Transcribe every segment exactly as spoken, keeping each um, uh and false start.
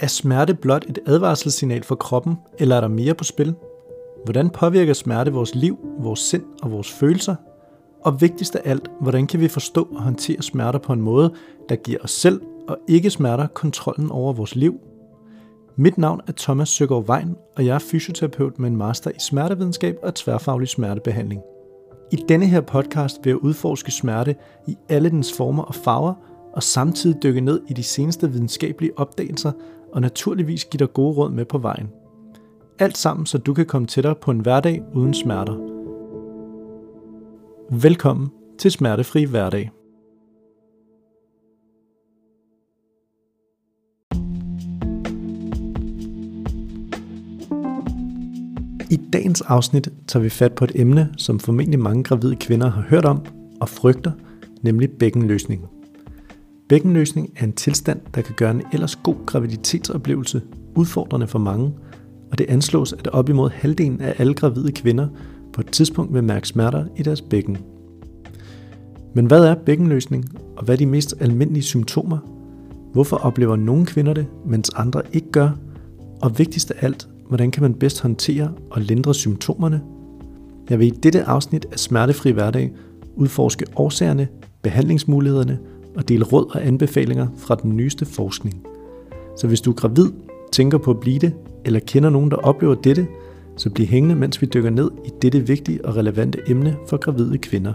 Er smerte blot et advarselssignal for kroppen, eller er der mere på spil? Hvordan påvirker smerte vores liv, vores sind og vores følelser? Og vigtigst af alt, hvordan kan vi forstå og håndtere smerter på en måde, der giver os selv og ikke smerter kontrollen over vores liv? Mit navn er Thomas Søgaard Vein, og jeg er fysioterapeut med en master i smertevidenskab og tværfaglig smertebehandling. I denne her podcast vil jeg udforske smerte i alle dens former og farver, og samtidig dykke ned i de seneste videnskabelige opdagelser, og naturligvis give dig gode råd med på vejen. Alt sammen, så du kan komme tættere på en hverdag uden smerter. Velkommen til Smertefri Hverdag. I dagens afsnit tager vi fat på et emne, som formentlig mange gravide kvinder har hørt om og frygter, nemlig bækkenløsning. Bækkenløsning er en tilstand, der kan gøre en ellers god graviditetsoplevelse udfordrende for mange, og det anslås, at op imod halvdelen af alle gravide kvinder på et tidspunkt vil mærke smerter i deres bækken. Men hvad er bækkenløsning, og hvad er de mest almindelige symptomer? Hvorfor oplever nogle kvinder det, mens andre ikke gør? Og vigtigst af alt, hvordan kan man bedst håndtere og lindre symptomerne? Jeg vil i dette afsnit af Smertefri Hverdag udforske årsagerne, behandlingsmulighederne og dele råd og anbefalinger fra den nyeste forskning. Så hvis du er gravid, tænker på at blive det, eller kender nogen, der oplever dette, så bliv hængende, mens vi dykker ned i dette vigtige og relevante emne for gravide kvinder.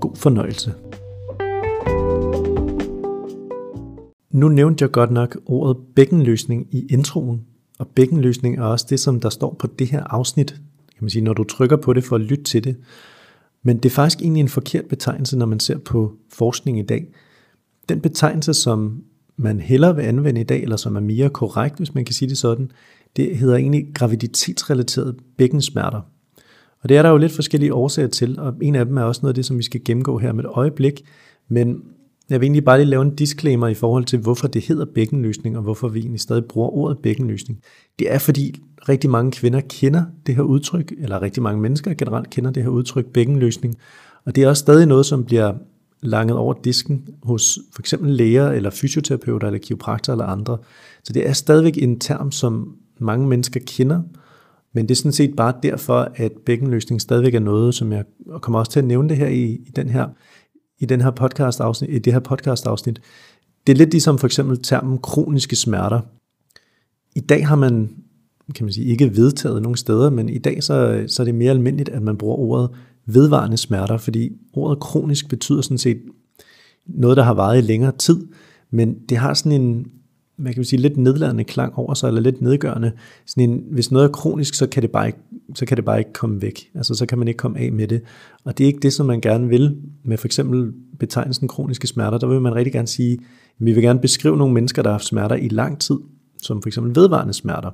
God fornøjelse. Nu nævnte jeg godt nok ordet bækkenløsning i introen, og bækkenløsning er også det, som der står på det her afsnit, kan man sige, når du trykker på det for at lytte til det. Men det er faktisk egentlig en forkert betegnelse, når man ser på forskning i dag. Den betegnelse, som man hellere vil anvende i dag, eller som er mere korrekt, hvis man kan sige det sådan, det hedder egentlig graviditetsrelaterede bækkensmerter. Og det er der jo lidt forskellige årsager til, og en af dem er også noget af det, som vi skal gennemgå her med et øjeblik. Men jeg vil egentlig bare lige lave en disclaimer i forhold til, hvorfor det hedder bækkenløsning, og hvorfor vi egentlig stadig bruger ordet bækkenløsning. Det er fordi rigtig mange kvinder kender det her udtryk, eller rigtig mange mennesker generelt kender det her udtryk bækkenløsning. Og det er også stadig noget, som bliver langet over disken hos for eksempel læger, eller fysioterapeuter, eller kiropraktor eller andre. Så det er stadigvæk en term, som mange mennesker kender, men det er sådan set bare derfor, at bækkenløsning stadigvæk er noget, som jeg kommer også til at nævne det her i, i den her i den her podcastafsnit, i det her podcastafsnit. Det er lidt ligesom for eksempel termen kroniske smerter. I dag har man, kan man sige, ikke vedtaget nogen steder, men i dag så, så er det mere almindeligt, at man bruger ordet vedvarende smerter, fordi ordet kronisk betyder sådan set noget, der har varet i længere tid, men det har sådan en, man kan sige, lidt nedladende klang over sig, eller lidt nedgørende. Sådan en, hvis noget er kronisk, så kan det bare ikke, så kan det bare ikke komme væk. Altså, så kan man ikke komme af med det. Og det er ikke det, som man gerne vil med for eksempel betegnelsen kroniske smerter. Der vil man rigtig gerne sige, at vi vil gerne beskrive nogle mennesker, der har haft smerter i lang tid, som for eksempel vedvarende smerter.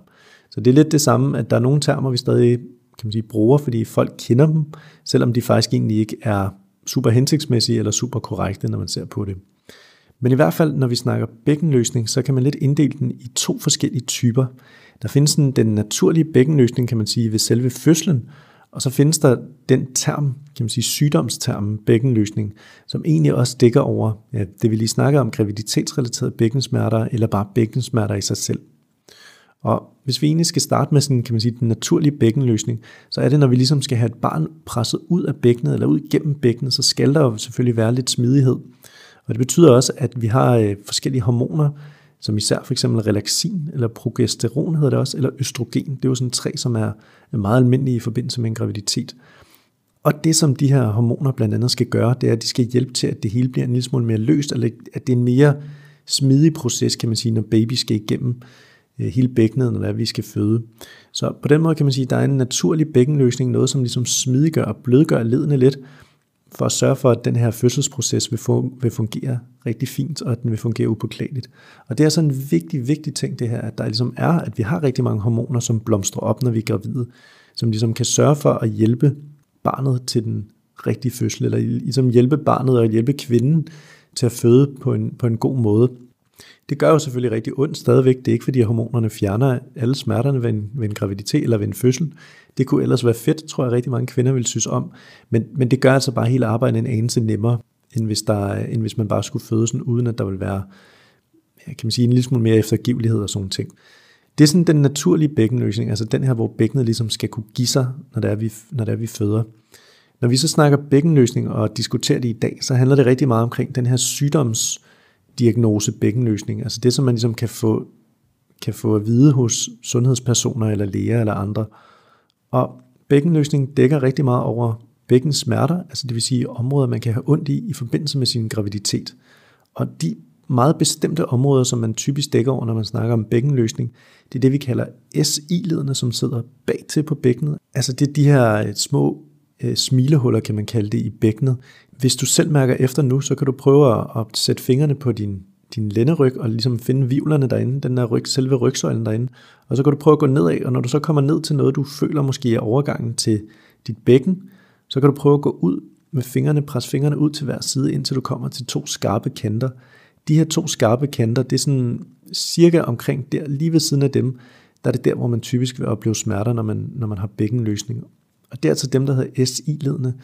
Så det er lidt det samme, at der er nogle termer, vi stadig, kan man sige, bruger, fordi folk kender dem, selvom de faktisk egentlig ikke er super hensigtsmæssige eller super korrekte, når man ser på det. Men i hvert fald, når vi snakker bækkenløsning, så kan man lidt inddele den i to forskellige typer. Der findes den, den naturlige bækkenløsning, kan man sige, ved selve fødslen, og så findes der den term, kan man sige, sygdomstermen bækkenløsning, som egentlig også dækker over, ja, det vi lige snakker om, graviditetsrelaterede bækkensmerter, eller bare bækkensmerter i sig selv. Og hvis vi egentlig skal starte med sådan, kan man sige, den naturlige bækkenløsning, så er det, når vi ligesom skal have et barn presset ud af bækkenet, eller ud gennem bækkenet, så skal der jo selvfølgelig være lidt smidighed. Og det betyder også, at vi har forskellige hormoner, som især for eksempel relaxin, eller progesteron hedder det også, eller østrogen. Det er jo sådan tre, som er meget almindelige i forbindelse med en graviditet. Og det, som de her hormoner blandt andet skal gøre, det er, at de skal hjælpe til, at det hele bliver en lille smule mere løst, eller at det er en mere smidig proces, kan man sige, når baby skal igennem hele bækkenet, når vi skal føde. Så på den måde kan man sige, at der er en naturlig bækkenløsning, noget som ligesom smidiggør og blødgør leddene lidt, for at sørge for, at den her fødselsproces vil fungere rigtig fint, og at den vil fungere upåklageligt. Og det er sådan en vigtig, vigtig ting det her, at der ligesom er, at vi har rigtig mange hormoner, som blomstrer op, når vi er gravide, som ligesom kan sørge for at hjælpe barnet til den rigtige fødsel, eller ligesom hjælpe barnet og hjælpe kvinden til at føde på en, på en god måde. Det gør jo selvfølgelig rigtig ondt stadigvæk. Det er ikke, fordi hormonerne fjerner alle smerterne ved en, ved en graviditet eller ved en fødsel. Det kunne ellers være fedt, tror jeg, rigtig mange kvinder ville synes om. Men, men det gør altså bare hele arbejdet en anelse nemmere, end hvis, der, end hvis man bare skulle føde sådan, uden at der vil være, kan man sige, en lille smule mere eftergivelighed og sådan ting. Det er sådan den naturlige bækkenløsning, altså den her, hvor bækkenet ligesom skal kunne give sig, når det er, vi, når det er, vi føder. Når vi så snakker bækkenløsning og diskuterer det i dag, så handler det rigtig meget omkring den her sygdomsdiagnose bækkenløsning, altså det, som man ligesom kan få, kan få at vide hos sundhedspersoner eller læger eller andre. Og bækkenløsning dækker rigtig meget over bækkens smerter, altså det vil sige områder, man kan have ondt i i forbindelse med sin graviditet. Og de meget bestemte områder, som man typisk dækker over, når man snakker om bækkenløsning, det er det, vi kalder S I-lederne, som sidder bagtil på bækkenet. Altså det er de her små øh, smilehuller, kan man kalde det, i bækkenet. Hvis du selv mærker efter nu, så kan du prøve at, at sætte fingrene på din, din lænderyg og ligesom finde vivlerne derinde, den der ryg, selve rygsøjlen derinde. Og så kan du prøve at gå nedad, og når du så kommer ned til noget, du føler måske er overgangen til dit bækken, så kan du prøve at gå ud med fingrene, presse fingrene ud til hver side, indtil du kommer til to skarpe kanter. De her to skarpe kanter, det er sådan cirka omkring der, lige ved siden af dem, der er det der, hvor man typisk vil opleve smerter, når man, når man har bækkenløsninger. Og det er altså dem, der hedder S I-ledene. Det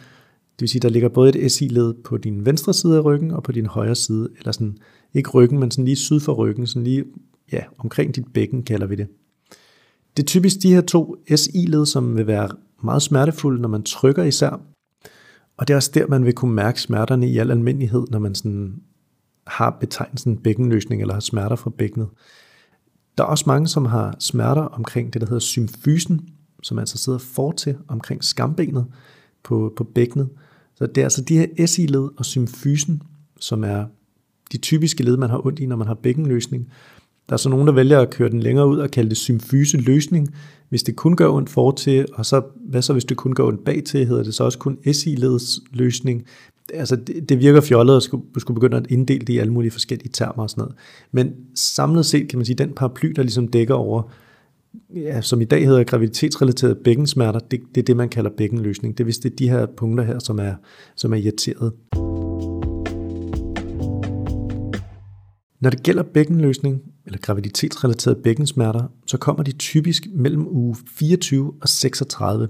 vil sige, der ligger både et S I-led på din venstre side af ryggen og på din højre side, eller sådan, ikke ryggen, men sådan lige syd for ryggen, sådan lige, ja, omkring dit bækken kalder vi det. Det er typisk de her to S I-led, som vil være meget smertefulde, når man trykker især. Og det er også der, man vil kunne mærke smerterne i al almindelighed, når man sådan har betegnelsen bækkenløsning eller har smerter fra bækkenet. Der er også mange, som har smerter omkring det, der hedder symfysen, som altså sidder fortil omkring skambenet på, på bækkenet. Så det er altså de her S I-led og symfysen, som er de typiske led, man har ondt i, når man har bækkenløsning. Der er så nogen, der vælger at køre den længere ud og kalde det symfyseløsning, hvis det kun gør ondt fortil, og så, hvad så hvis det kun gør ondt bagtil, hedder det så også kun S I-ledsløsning. Altså det, det virker fjollet at skulle, skulle begynde at inddele det i alle mulige forskellige termer og sådan noget. Men samlet set kan man sige, den paraply, der ligesom dækker over, ja, som i dag hedder graviditetsrelaterede bækkensmerter, det, det er det, man kalder bækkenløsning. Det er vist det er de her punkter her, som er, som er irriteret. Når det gælder bækkenløsning, eller graviditetsrelaterede bækkensmerter, så kommer de typisk mellem uge fireogtyve og seksogtredive.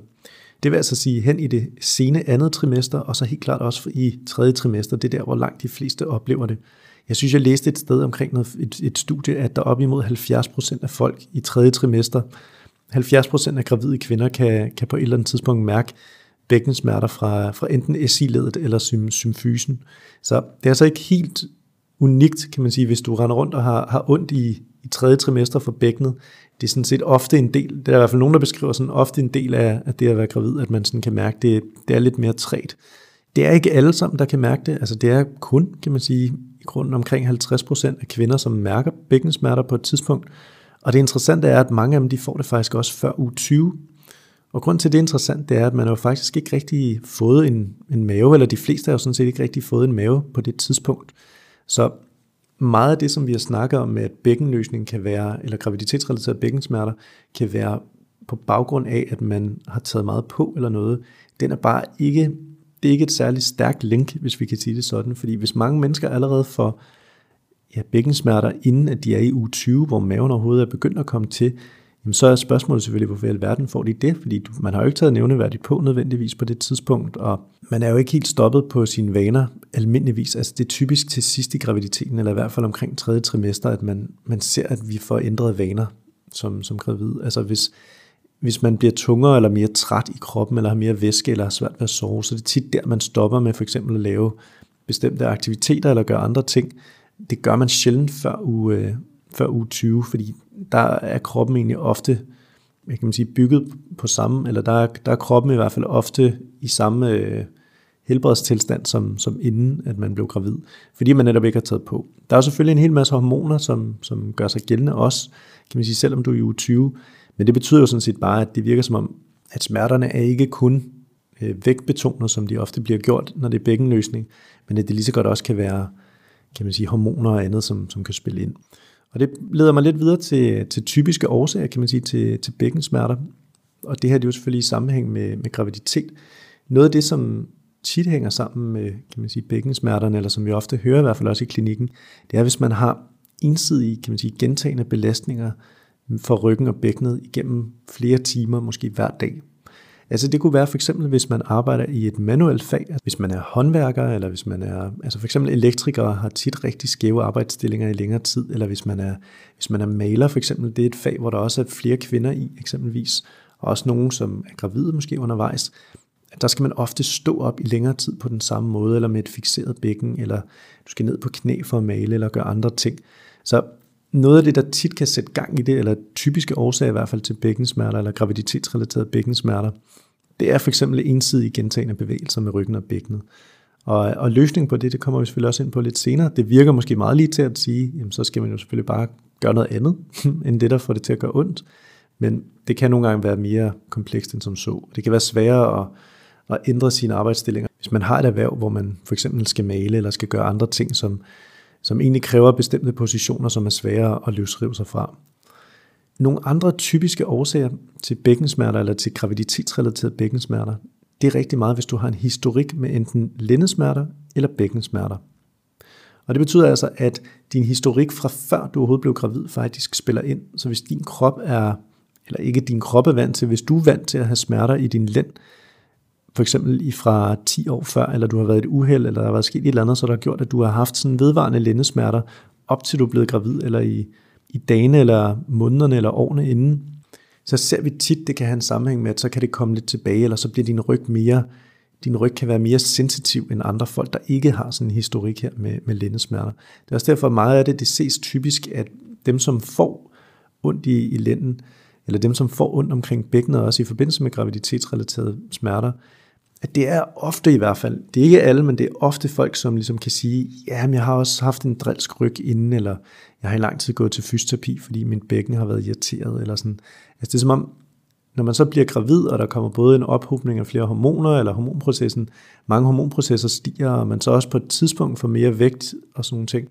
Det vil altså sige hen i det sene andet trimester, og så helt klart også i tredje trimester. Det er der, hvor langt de fleste oplever det. Jeg synes, jeg læste et sted omkring noget, et, et studie, at der op imod halvfjerds procent af folk i tredje trimester, halvfjerds procent af gravide kvinder kan, kan på et eller andet tidspunkt mærke bækkensmerter fra, fra enten S I-ledet eller sym, symfysen. Så det er altså ikke helt unikt, kan man sige, hvis du render rundt og har, har ondt i, i tredje trimester for bækkenet. Det er sådan set ofte en del, der er i hvert fald nogen, der beskriver sådan ofte en del af, af det at være gravid, at man sådan kan mærke, det, det er lidt mere træt. Det er ikke alle sammen, der kan mærke det, altså det er kun, kan man sige, i grunden omkring halvtreds procent af kvinder, som mærker bækkensmerter på et tidspunkt. Og det interessante er, at mange af dem, de får det faktisk også før uge tyve. Og grunden til, det er interessant, det er, at man har jo faktisk ikke rigtig fået en, en mave, eller de fleste har jo sådan set ikke rigtig fået en mave på det tidspunkt. Så meget af det, som vi har snakket om, med at bækkenløsning kan være, eller graviditetsrelaterede bækkensmerter, kan være på baggrund af, at man har taget meget på eller noget, den er bare ikke, det er ikke et særligt stærkt link, hvis vi kan sige det sådan, fordi hvis mange mennesker allerede får ja, bækkensmerter, inden at de er i uge tyve, hvor maven overhovedet er begyndt at komme til, jamen så er spørgsmålet selvfølgelig, hvorfor i alverden får de det, fordi man har jo ikke taget nævneværdigt på nødvendigvis på det tidspunkt, og man er jo ikke helt stoppet på sine vaner almindeligvis. Altså det er typisk til sidst i graviditeten, eller i hvert fald omkring tredje trimester, at man, man ser, at vi får ændret vaner som, som gravid. Altså hvis, hvis man bliver tungere eller mere træt i kroppen, eller har mere væske, eller har svært ved at sove, så det er tit der, man stopper med for eksempel at lave bestemte aktiviteter, eller gøre andre ting. Det gør man sjældent før uge, før uge tyve, fordi der er kroppen egentlig ofte, kan man sige, bygget på samme, eller der er, der er kroppen i hvert fald ofte i samme øh, helbredstilstand som, som inden, at man blev gravid, fordi man netop ikke har taget på. Der er selvfølgelig en hel masse hormoner, som, som gør sig gældende også, kan man sige, selvom du er i uge tyve, men det betyder jo sådan set bare, at det virker som om, at smerterne er ikke kun øh, vægtbetonet, som de ofte bliver gjort, når det er bækkenløsning, men at det lige så godt også kan være, kan man sige, hormoner og andet, som, som kan spille ind. Og det leder mig lidt videre til, til typiske årsager, kan man sige, til, til bækkensmerter. Og det her det er jo selvfølgelig i sammenhæng med, med graviditet. Noget af det, som tit hænger sammen med, kan man sige, bækkensmerterne, eller som vi ofte hører, i hvert fald også i klinikken, det er, hvis man har ensidige, kan man sige, gentagne belastninger for ryggen og bækkenet igennem flere timer, måske hver dag. Altså det kunne være for eksempel, hvis man arbejder i et manuelt fag, hvis man er håndværker, eller hvis man er, altså for eksempel elektrikere har tit rigtig skæve arbejdsstillinger i længere tid, eller hvis man er, hvis man er maler for eksempel, det er et fag, hvor der også er flere kvinder i eksempelvis, og også nogen, som er gravide måske undervejs, der skal man ofte stå op i længere tid på den samme måde, eller med et fikseret bækken, eller du skal ned på knæ for at male, eller gøre andre ting. Så noget af det, der tit kan sætte gang i det, eller typiske årsager i hvert fald til bækkensmerter, eller graviditetsrelaterede bækkensmerter, det er for eksempel ensidige gentagende bevægelser med ryggen og bækkenet. Og, og løsningen på det, det kommer vi selvfølgelig også ind på lidt senere. Det virker måske meget lige til at sige, jamen, så skal man jo selvfølgelig bare gøre noget andet, end det, der får det til at gøre ondt. Men det kan nogle gange være mere komplekst end som så. Det kan være sværere at og ændre sine arbejdsstillinger. Hvis man har et erhverv, hvor man for eksempel skal male eller skal gøre andre ting, som, som egentlig kræver bestemte positioner, som er sværere at løsrive sig fra. Nogle andre typiske årsager til bækkensmerter eller til graviditetsrelaterede bækkensmerter, det er rigtig meget, hvis du har en historik med enten lændesmerter eller bækkensmerter. Og det betyder altså, at din historik fra før du overhovedet blev gravid faktisk spiller ind. Så hvis din krop er, eller ikke din krop er vant til, hvis du er vant til at have smerter i din lænd, for eksempel fra ti år før, eller du har været i et uheld, eller der har været sket et eller andet, så der har gjort, at du har haft sådan vedvarende lændesmerter, op til du er blevet gravid, eller i, i dagene, eller månederne, eller årene inden, så ser vi tit, det kan have en sammenhæng med, at så kan det komme lidt tilbage, eller så bliver din ryg mere, din ryg kan være mere sensitiv, end andre folk, der ikke har sådan en historik her med, med lændesmerter. Det er også derfor meget af det, det ses typisk, at dem, som får ondt i, i lænden, eller dem, som får ondt omkring bækkenet, også i forbindelse med graviditetsrelaterede smerter, at det er ofte i hvert fald, det er ikke alle, men det er ofte folk, som ligesom kan sige, jamen jeg har også haft en drilsk ryg inden, eller jeg har i lang tid gået til fysioterapi, fordi min bækken har været irriteret, eller sådan. Altså det er som om, når man så bliver gravid, og der kommer både en ophobning af flere hormoner, eller hormonprocessen, mange hormonprocesser stiger, og man så også på et tidspunkt får mere vægt, og sådan nogle ting.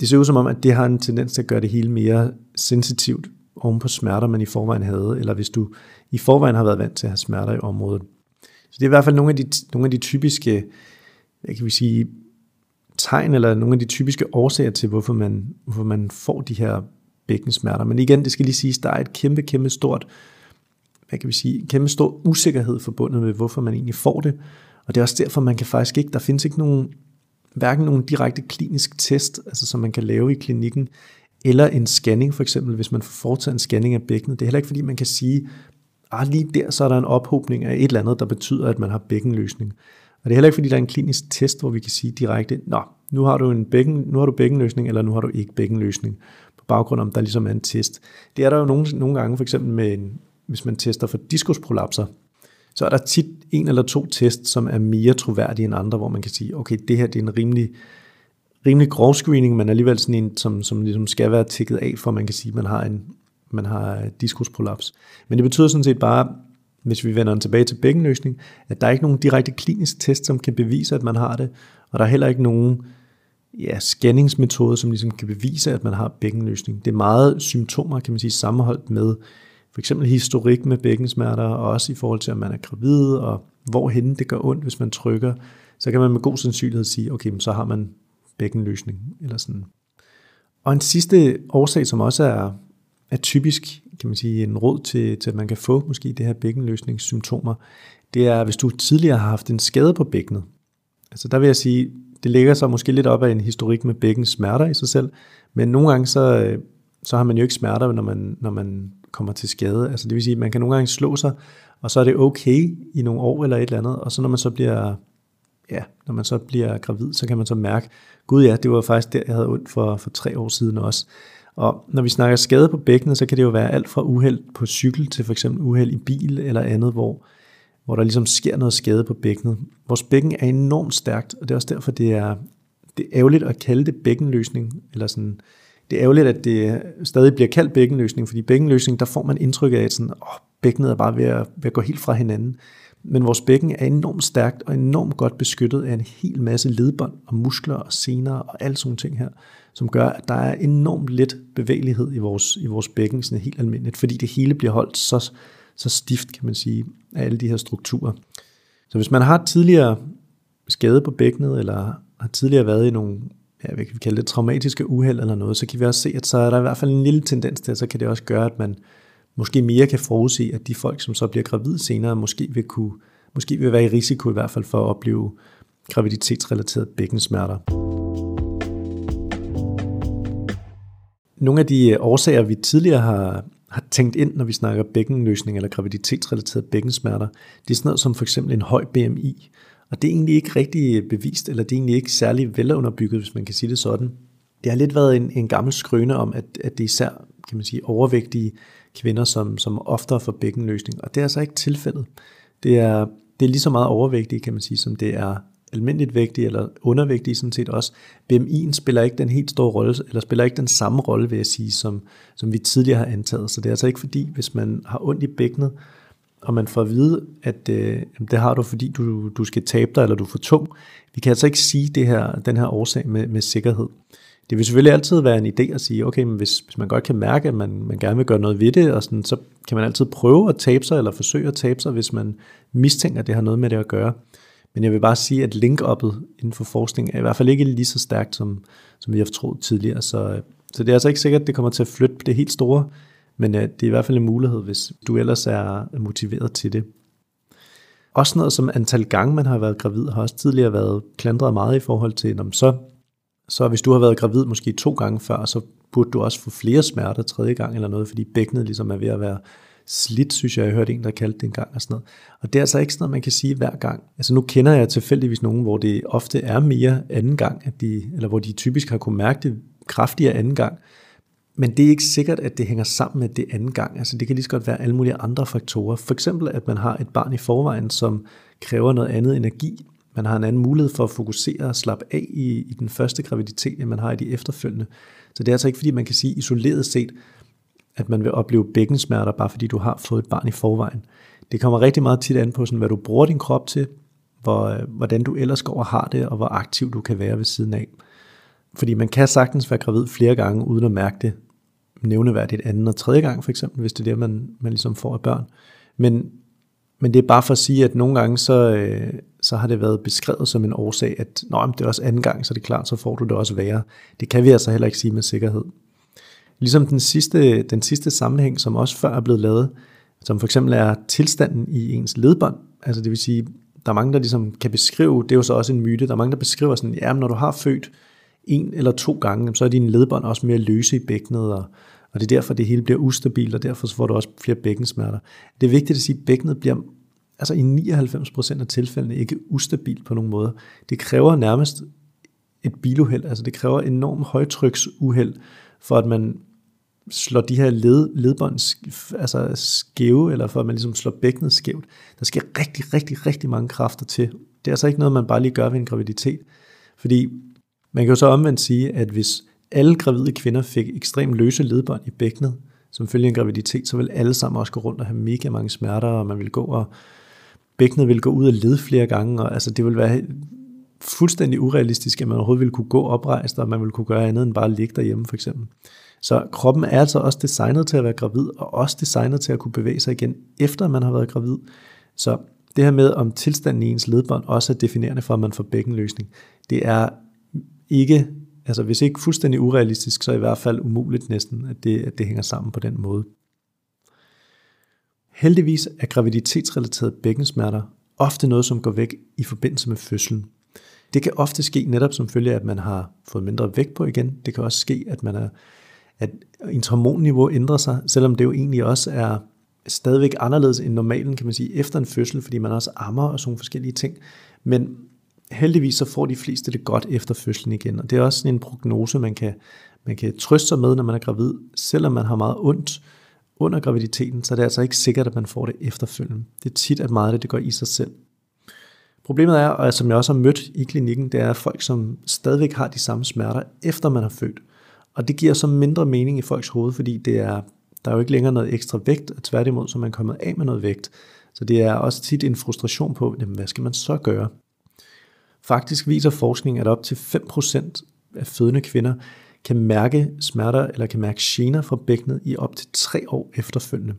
Det ser ud som om, at det har en tendens til at gøre det hele mere sensitivt, oven på smerter, man i forvejen havde, eller hvis du i forvejen har været vant til at have smerter i området. Så det er i hvert fald nogle af de, nogle af de typiske, hvad kan vi sige, tegn, eller nogle af de typiske årsager til, hvorfor man, hvorfor man får de her bækkensmerter. Men igen, det skal lige siges, der er et kæmpe, kæmpe stort, hvad kan vi sige, kæmpe stor usikkerhed forbundet med, hvorfor man egentlig får det. Og det er også derfor, man kan faktisk ikke, der findes ikke nogen, hverken nogen direkte klinisk test, altså som man kan lave i klinikken, eller en scanning for eksempel, hvis man får foretaget en scanning af bækkenet. Det er heller ikke, fordi man kan sige, ah, lige der, så er der en ophobning af et eller andet, der betyder, at man har bækkenløsning. Og det er heller ikke, fordi der er en klinisk test, hvor vi kan sige direkte, nå, nu har du en bækken, nu har du bækkenløsning, eller nu har du ikke bækkenløsning, på baggrund af, om der ligesom er en test. Det er der jo nogle, nogle gange, for eksempel med en, hvis man tester for diskusprolapser, så er der tit en eller to tests, som er mere troværdige end andre, hvor man kan sige, okay, det her det er en rimelig, rimelig grov screening, men alligevel sådan en, som, som ligesom skal være tikket af, for man kan sige, at man har en man har diskusprolaps. Men det betyder sådan set bare, hvis vi vender den tilbage til bækkenløsning, at der er ikke nogen direkte klinisk test, som kan bevise, at man har det, og der er heller ikke nogen ja, scanningsmetode, som ligesom kan bevise, at man har bækkenløsning. Det er meget symptomer, kan man sige, sammenholdt med for eksempel historik med bækkensmerter, og også i forhold til, om man er gravid, og hvorhenne det gør ondt, hvis man trykker, så kan man med god sandsynlighed sige, okay, så har man bækkenløsning, eller sådan. Og en sidste årsag, som også er er typisk, kan man sige, en råd til, til, at man kan få måske det her bækkenløsningssymptomer, det er, hvis du tidligere har haft en skade på bækkenet. Altså der vil jeg sige, det ligger så måske lidt op af en historik med bækkens smerter i sig selv, men nogle gange så, så har man jo ikke smerter, når man, når man kommer til skade. Altså det vil sige, at man kan nogle gange slå sig, og så er det okay i nogle år eller et eller andet, og så når man så bliver, ja, når man så bliver gravid, så kan man så mærke, gud ja, det var faktisk der, jeg havde ondt for, for tre år siden også. Og når vi snakker skade på bækkenet, så kan det jo være alt fra uheld på cykel til for eksempel uheld i bil eller andet, hvor, hvor der ligesom sker noget skade på bækkenet. Vores bækken er enormt stærkt, og det er også derfor, det er, det er ærgerligt at kalde det bækkenløsning. Eller sådan, det er ærgerligt, at det stadig bliver kaldt bækkenløsning, fordi bækkenløsning, der får man indtryk af, at sådan, åh, bækkenet er bare ved at, ved at gå helt fra hinanden. Men vores bækken er enormt stærkt og enormt godt beskyttet af en hel masse ledbånd og muskler og sener og alle sådan ting her, som gør, at der er enormt lidt bevægelighed i vores, i vores bækken, sådan helt almindeligt, fordi det hele bliver holdt så, så stift, kan man sige, af alle de her strukturer. Så hvis man har tidligere skade på bækkenet, eller har tidligere været i nogle, ja, hvad kan vi kalde det, traumatiske uheld eller noget, så kan vi også se, at så er der i hvert fald en lille tendens til, så kan det også gøre, at man, måske mere kan forudse, at de folk, som så bliver gravide senere, måske vil, kunne, måske vil være i risiko i hvert fald for at opleve graviditetsrelaterede bækkensmerter. Nogle af de årsager, vi tidligere har, har tænkt ind, når vi snakker bækkenløsning eller graviditetsrelaterede bækkensmerter, det er sådan noget som for eksempel en høj B M I. Og det er egentlig ikke rigtig bevist, eller det er egentlig ikke særlig velunderbygget, hvis man kan sige det sådan. Det har lidt været en, en gammel skrøne om, at, at det er især, kan man sige, overvægtige kvinder, som, som oftere får bækkenløsning. Og det er altså ikke tilfældet. Det er, det er lige så meget overvægtige, kan man sige, som det er almindeligt vægtige eller undervægtige sådan set også. B M I'en spiller ikke den helt store rolle, eller spiller ikke den samme rolle, vil jeg sige, som, som vi tidligere har antaget. Så det er altså ikke fordi, hvis man har ondt i bækkenet, og man får at vide, at øh, det har du, fordi du, du skal tabe dig, eller du er for tung. Vi kan altså ikke sige det her, den her årsag med, med sikkerhed. Det vil selvfølgelig altid være en idé at sige, okay, men hvis, hvis man godt kan mærke, at man, man gerne vil gøre noget ved det, og sådan, så kan man altid prøve at tabe sig, eller forsøge at tabe sig, hvis man mistænker, at det har noget med det at gøre. Men jeg vil bare sige, at link-uppet inden for forskning er i hvert fald ikke lige så stærkt, som, som vi har troet tidligere. Så, så det er altså ikke sikkert, at det kommer til at flytte på det helt store, men det er i hvert fald en mulighed, hvis du ellers er motiveret til det. Også noget som antal gange, man har været gravid, har også tidligere været klandret meget i forhold til, om så, så hvis du har været gravid måske to gange før, så burde du også få flere smerter tredje gang eller noget, fordi bækkenet ligesom er ved at være slidt, synes jeg, jeg hørte en, der kaldte det en gang og sådan noget. Og det er altså ikke sådan noget, man kan sige hver gang. Altså nu kender jeg tilfældigvis nogen, hvor det ofte er mere anden gang, at de, eller hvor de typisk har kunne mærke det kraftigere anden gang. Men det er ikke sikkert, at det hænger sammen med det anden gang. Altså det kan lige så godt være alle mulige andre faktorer. For eksempel, at man har et barn i forvejen, som kræver noget andet energi. Man har en anden mulighed for at fokusere og slappe af i, i den første graviditet, end man har i de efterfølgende. Så det er altså ikke, fordi man kan sige isoleret set, at man vil opleve bækkensmerter, bare fordi du har fået et barn i forvejen. Det kommer rigtig meget tit an på, sådan, hvad du bruger din krop til, hvor, hvordan du ellers går og har det, og hvor aktiv du kan være ved siden af. Fordi man kan sagtens være gravid flere gange, uden at mærke det nævneværdigt anden og tredje gang, for eksempel, hvis det er det, man, man ligesom får af børn. Men, men det er bare for at sige, at nogle gange, så, øh, så har det været beskrevet som en årsag, at nå, det er også anden gang, så det er klart, så får du det også værre. Det kan vi altså heller ikke sige med sikkerhed. Ligesom den sidste, den sidste sammenhæng, som også før er blevet lavet, som for eksempel er tilstanden i ens ledbånd, altså det vil sige, der er mange, der ligesom kan beskrive, det er jo så også en myte, der er mange, der beskriver sådan, ja, når du har født en eller to gange, så er dine ledbånd også mere løse i bækkenet, og, og det er derfor, det hele bliver ustabilt, og derfor så får du også flere bækkensmerter. Det er vigtigt at sige, at bækkenet bliver altså i nioghalvfems procent af tilfældene ikke ustabilt på nogen måde. Det kræver nærmest et biluheld, altså det kræver enormt højtryksuheld, for at man slår de her led, ledbånd altså skæve, eller for at man ligesom slår bækkenet skævt. Der skal rigtig, rigtig, rigtig mange kræfter til. Det er altså ikke noget, man bare lige gør ved en graviditet. Fordi man kan jo så omvendt sige, at hvis alle gravide kvinder fik ekstremt løse ledbånd i bækkenet, som følge af en graviditet, så ville alle sammen også gå rundt og have mega mange smerter, og man ville gå og bækkenet ville gå ud og lede flere gange, og altså det ville være fuldstændig urealistisk, at man overhovedet ville kunne gå oprejst, og man ville kunne gøre andet end bare ligge derhjemme for eksempel. Så kroppen er altså også designet til at være gravid, og også designet til at kunne bevæge sig igen, efter man har været gravid. Så det her med, om tilstanden i ens ledbånd også er definerende for, at man får bækkenløsning, det er ikke, altså hvis ikke fuldstændig urealistisk, så i hvert fald umuligt næsten, at det, at det hænger sammen på den måde. Heldigvis er graviditetsrelaterede bækkensmerter ofte noget, som går væk i forbindelse med fødslen. Det kan ofte ske netop som følge af, at man har fået mindre vægt på igen. Det kan også ske, at, man er, at ens hormonniveau ændrer sig, selvom det jo egentlig også er stadigvæk anderledes end normalen, kan man sige, efter en fødsel, fordi man også ammer og sådan nogle forskellige ting. Men heldigvis så får de fleste det godt efter fødslen igen, og det er også sådan en prognose, man kan, man kan trøste sig med, når man er gravid. Selvom man har meget ondt under graviditeten, så er det altså ikke sikkert, at man får det efterfølgende. Det er tit, at meget af det går i sig selv. Problemet er, og som jeg også har mødt i klinikken, det er folk, som stadigvæk har de samme smerter, efter man har født. Og det giver så mindre mening i folks hoved, fordi det er, der er jo ikke længere noget ekstra vægt, og tværtimod, så man er kommet af med noget vægt. Så det er også tit en frustration på, jamen, hvad skal man så gøre? Faktisk viser forskning, at op til fem procent af fødende kvinder kan mærke smerter eller kan mærke gener fra bækkenet i op til tre år efterfølgende.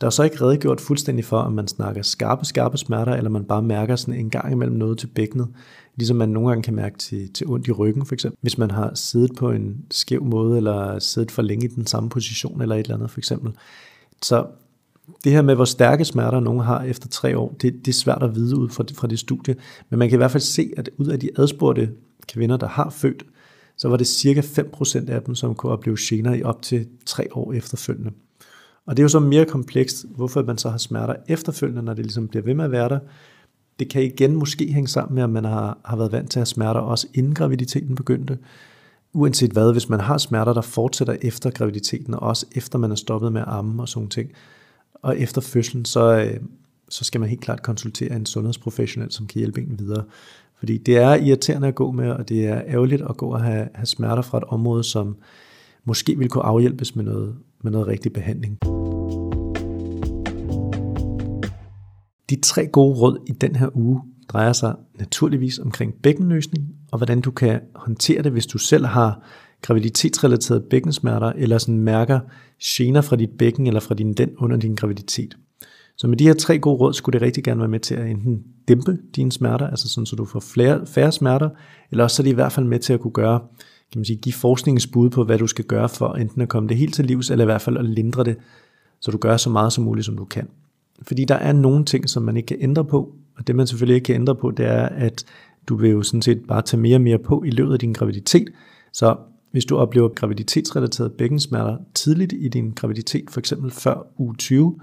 Der er så ikke redegjort fuldstændig for, om man snakker skarpe, skarpe smerter, eller man bare mærker sådan en gang imellem noget til bækkenet, ligesom man nogle gange kan mærke til, til ondt i ryggen for eksempel, hvis man har siddet på en skæv måde, eller siddet for længe i den samme position, eller et eller andet for eksempel. Så det her med, hvor stærke smerter nogen har efter tre år, det, det er svært at vide ud fra, fra det studie. Men man kan i hvert fald se, at ud af de adspurgte kvinder, der har født, så var det cirka fem procent af dem, som kunne opleve gener i op til tre år efterfølgende. Og det er jo så mere komplekst, hvorfor man så har smerter efterfølgende, når det ligesom bliver ved med at være der. Det kan igen måske hænge sammen med, at man har, har været vant til at have smerter, også inden graviditeten begyndte. Uanset hvad, hvis man har smerter, der fortsætter efter graviditeten, og også efter man er stoppet med at amme og sådan ting, og efter fødslen, så, så skal man helt klart konsultere en sundhedsprofessionel, som kan hjælpe en videre. Fordi det er irriterende at gå med, og det er ærgerligt at gå og have, have smerter fra et område, som måske vil kunne afhjælpes med noget, med noget rigtig behandling. De tre gode råd i den her uge drejer sig naturligvis omkring bækkenløsning, og hvordan du kan håndtere det, hvis du selv har graviditetsrelaterede bækkensmerter, eller sådan mærker gener fra dit bækken eller fra din dent under din graviditet. Så med de her tre gode råd skulle det rigtig gerne være med til at enten dæmpe dine smerter, altså sådan, så du får flere, færre smerter, eller også så er det i hvert fald med til at kunne gøre, kan man sige, give forskningens bud på, hvad du skal gøre for enten at komme det helt til livs, eller i hvert fald at lindre det, så du gør så meget som muligt, som du kan. Fordi der er nogle ting, som man ikke kan ændre på, og det man selvfølgelig ikke kan ændre på, det er, at du vil jo sådan set bare tage mere og mere på i løbet af din graviditet. Så hvis du oplever graviditetsrelaterede bækkensmerter tidligt i din graviditet, for eksempel før uge tyve,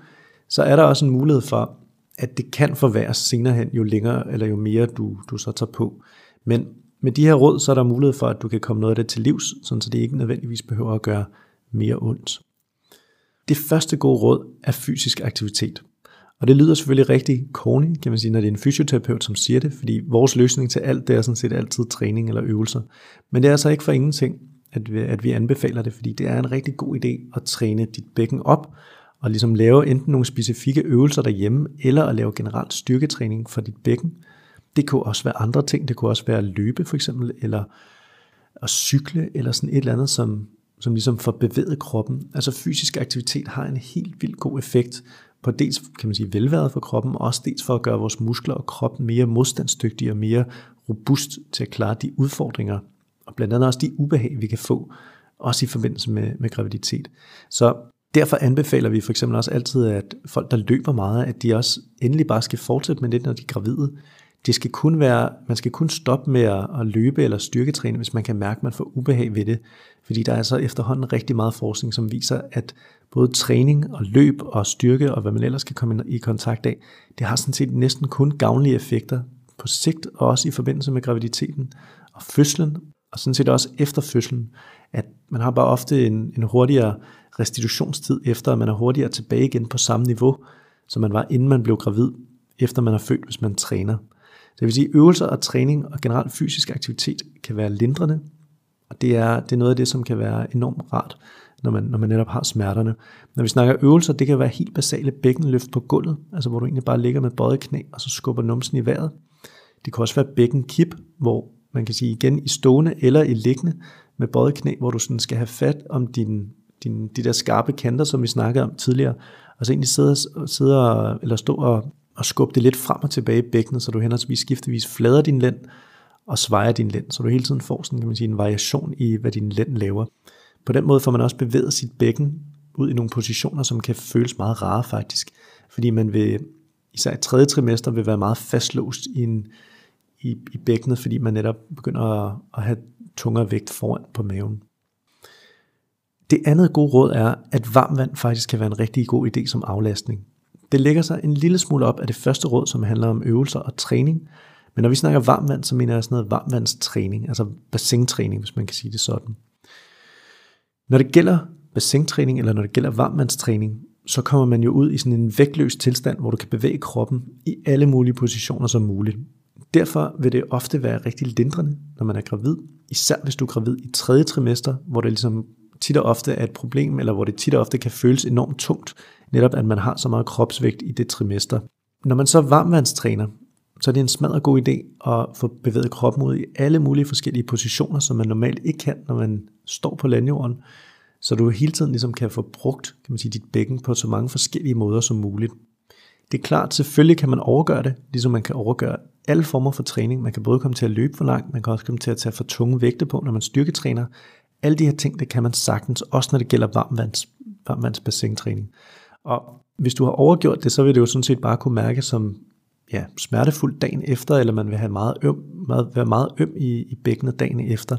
så er der også en mulighed for, at det kan forværres senere hen, jo længere eller jo mere du, du så tager på. Men med de her råd, så er der mulighed for, at du kan komme noget af det til livs, sådan så det ikke nødvendigvis behøver at gøre mere ondt. Det første gode råd er fysisk aktivitet. Og det lyder selvfølgelig rigtig corny, kan man sige, når det er en fysioterapeut, som siger det, fordi vores løsning til alt, det er sådan set altid træning eller øvelser. Men det er altså ikke for ingenting, at vi, at vi anbefaler det, fordi det er en rigtig god idé at træne dit bækken op, og ligesom lave enten nogle specifikke øvelser derhjemme, eller at lave generelt styrketræning for dit bækken. Det kunne også være andre ting, det kunne også være at løbe for eksempel, eller at cykle, eller sådan et eller andet, som, som ligesom får bevæget kroppen. Altså fysisk aktivitet har en helt vildt god effekt, på dels, kan man sige, velværet for kroppen, og også dels for at gøre vores muskler og krop mere modstandsdygtige og mere robust til at klare de udfordringer, og blandt andet også de ubehag, vi kan få, også i forbindelse med, med graviditet. Så derfor anbefaler vi for eksempel også altid, at folk, der løber meget, at de også endelig bare skal fortsætte med det, når de er gravide. Det skal kun være, man skal kun stoppe med at, at løbe eller styrketræne, hvis man kan mærke, at man får ubehag ved det. Fordi der er så efterhånden rigtig meget forskning, som viser, at både træning og løb og styrke og hvad man ellers kan komme i kontakt af, det har sådan set næsten kun gavnlige effekter på sigt, og også i forbindelse med graviditeten og fødslen, og sådan set også efter fødslen, at man har bare ofte en, en hurtigere restitutionstid efter, at man er hurtigere tilbage igen på samme niveau, som man var, inden man blev gravid, efter man har født, hvis man træner. Det vil sige, at øvelser og træning og generelt fysisk aktivitet kan være lindrende, og det er, det er noget af det, som kan være enormt rart, når man, når man netop har smerterne. Når vi snakker øvelser, det kan være helt basale bækkenløft på gulvet, altså hvor du egentlig bare ligger med bøjet knæ, og så skubber numsen i vejret. Det kan også være bækkenkip, hvor man kan sige igen i stående eller i liggende med bøjet knæ, hvor du sådan skal have fat om din, din, de der skarpe kanter, som vi snakkede om tidligere, og så egentlig sidde, sidde eller stå og, og skubbe det lidt frem og tilbage i bækkenet, så du henholdsvis skiftevis flader din lænd og svejer din lænd, så du hele tiden får sådan, kan man sige, en variation i, hvad din lænd laver. På den måde får man også bevæget sit bækken ud i nogle positioner, som kan føles meget rare faktisk, fordi man vil, især i tredje trimester, vil være meget fastlåst i, en, i, i bækkenet, fordi man netop begynder at, at have tungere vægt foran på maven. Det andet gode råd er, at varmt vand faktisk kan være en rigtig god idé som aflastning. Det lægger sig en lille smule op af det første råd, som handler om øvelser og træning, men når vi snakker varmt vand, så mener jeg sådan noget varmvandstræning, altså bassintræning, hvis man kan sige det sådan. Når det gælder bassintræning, eller når det gælder varmvandstræning, så kommer man jo ud i sådan en vægtløs tilstand, hvor du kan bevæge kroppen i alle mulige positioner som muligt. Derfor vil det ofte være rigtig lindrende, når man er gravid, især hvis du er gravid i tredje trimester, hvor det ligesom tit og ofte er et problem, eller hvor det tit og ofte kan føles enormt tungt, netop at man har så meget kropsvægt i det trimester. Når man så varmvandstræner, så er det en smadret god idé at få bevæget kroppen ud i alle mulige forskellige positioner, som man normalt ikke kan, når man står på landjorden, så du hele tiden ligesom kan få brugt, kan man sige, dit bækken på så mange forskellige måder som muligt. Det er klart, selvfølgelig kan man overgøre det, ligesom man kan overgøre alle former for træning. Man kan både komme til at løbe for langt, man kan også komme til at tage for tunge vægte på, når man styrketræner. Alle de her ting, det kan man sagtens, også når det gælder varmvands, varmvandsbassintræning. Og hvis du har overgjort det, så vil det jo sådan set bare kunne mærke som ja, smertefuldt dagen efter, eller man vil have meget øm, meget, være meget øm i, i bækkenet dagen efter.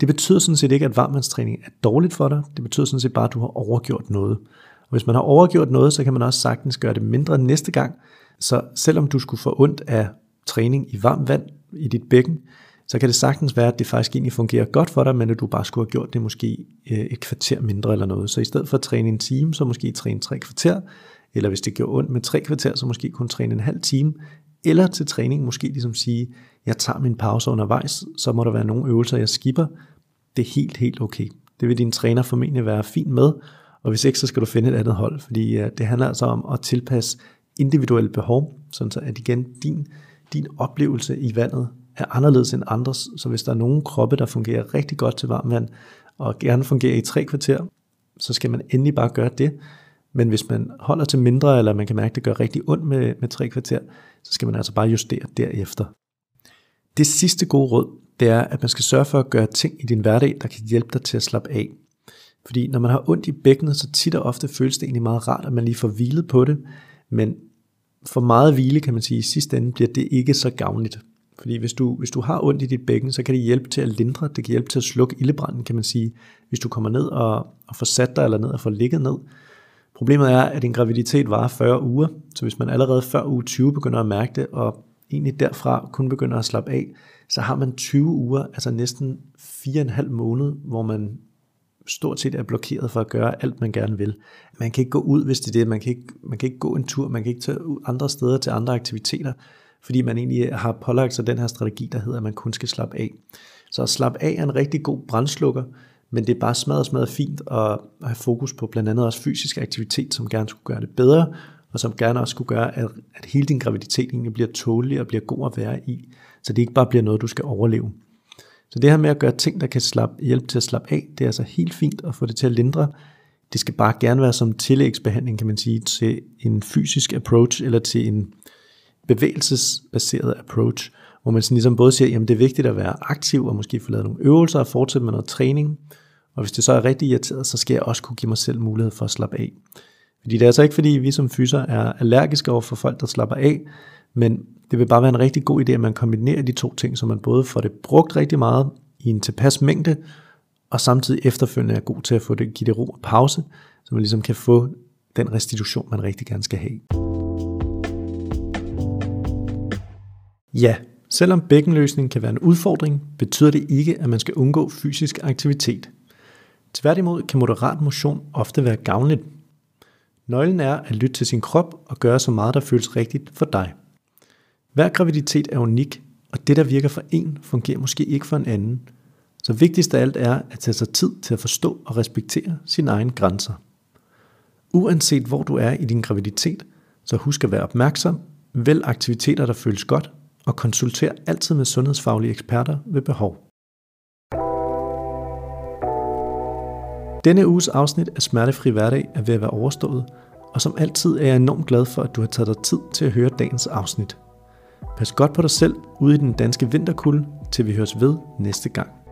Det betyder sådan set ikke, at varmvandstræning er dårligt for dig. Det betyder sådan set bare, at du har overgjort noget. Og hvis man har overgjort noget, så kan man også sagtens gøre det mindre næste gang. Så selvom du skulle få ondt af træning i varmt vand i dit bækken, så kan det sagtens være, at det faktisk egentlig fungerer godt for dig, men at du bare skulle have gjort det måske et kvarter mindre eller noget. Så i stedet for at træne en time, så måske træne tre kvarter, eller hvis det gjorde ondt med tre kvarter, så måske kun træne en halv time, eller til træning måske ligesom sige, jeg tager min pause undervejs, så må der være nogle øvelser, jeg skipper. Det er helt, helt okay. Det vil din træner formentlig være fint med, og hvis ikke, så skal du finde et andet hold, fordi det handler altså om at tilpasse individuelle behov, sådan så at igen din, din oplevelse i vandet er anderledes end andres, så hvis der er nogen kroppe, der fungerer rigtig godt til varmt vand, og gerne fungerer i tre kvarter, så skal man endelig bare gøre det. Men hvis man holder til mindre, eller man kan mærke, at det gør rigtig ondt med, med tre kvarter, så skal man altså bare justere derefter. Det sidste gode råd, det er, at man skal sørge for at gøre ting i din hverdag, der kan hjælpe dig til at slappe af. Fordi når man har ondt i bækkenet, så tit og ofte føles det egentlig meget rart, at man lige får hvilet på det, men for meget hvile, kan man sige, i sidste ende bliver det ikke så gavnligt. Fordi hvis du, hvis du har ondt i dit bækken, så kan det hjælpe til at lindre, det kan hjælpe til at slukke ildebranden, kan man sige, hvis du kommer ned og, og får sat dig eller ned og får ligget ned. Problemet er, at en graviditet varer fyrre uger, så hvis man allerede før uge tyve begynder at mærke det, og egentlig derfra kun begynder at slappe af, så har man tyve uger, altså næsten fire og en halv måned, hvor man stort set er blokeret for at gøre alt, man gerne vil. Man kan ikke gå ud, hvis det er det, man kan ikke, man kan ikke gå en tur, man kan ikke tage andre steder til andre aktiviteter, fordi man egentlig har pålagt sig den her strategi, der hedder, at man kun skal slappe af. Så at slappe af er en rigtig god brandslukker, men det er bare smadret, smadret fint at have fokus på blandt andet også fysisk aktivitet, som gerne skulle gøre det bedre, og som gerne også skulle gøre, at, at hele din graviditet egentlig bliver tålelig og bliver god at være i, så det ikke bare bliver noget, du skal overleve. Så det her med at gøre ting, der kan slappe, hjælpe til at slappe af, det er altså helt fint at få det til at lindre. Det skal bare gerne være som tillægsbehandling, kan man sige, til en fysisk approach eller til en bevægelsesbaseret approach, hvor man sådan ligesom både siger, jamen det er vigtigt at være aktiv og måske få lavet nogle øvelser og fortsætte med noget træning, og hvis det så er rigtig irriteret, så skal jeg også kunne give mig selv mulighed for at slappe af. Fordi det er altså ikke fordi, vi som fyser er allergiske over for folk, der slapper af, men det vil bare være en rigtig god idé, at man kombinerer de to ting, så man både får det brugt rigtig meget i en tilpas mængde, og samtidig efterfølgende er god til at få det, give det ro og pause, så man ligesom kan få den restitution, man rigtig gerne skal have. Ja, selvom bækkenløsning kan være en udfordring, betyder det ikke, at man skal undgå fysisk aktivitet. Tværtimod kan moderat motion ofte være gavnligt. Nøglen er at lytte til sin krop og gøre så meget, der føles rigtigt for dig. Hver graviditet er unik, og det, der virker for en, fungerer måske ikke for en anden. Så vigtigst af alt er at tage sig tid til at forstå og respektere sine egne grænser. Uanset hvor du er i din graviditet, så husk at være opmærksom, vælg aktiviteter, der føles godt, og konsulter altid med sundhedsfaglige eksperter ved behov. Denne uges afsnit af Smertefri Hverdag er ved at være overstået, og som altid er jeg enormt glad for, at du har taget dig tid til at høre dagens afsnit. Pas godt på dig selv ude i den danske vinterkulde, til vi høres ved næste gang.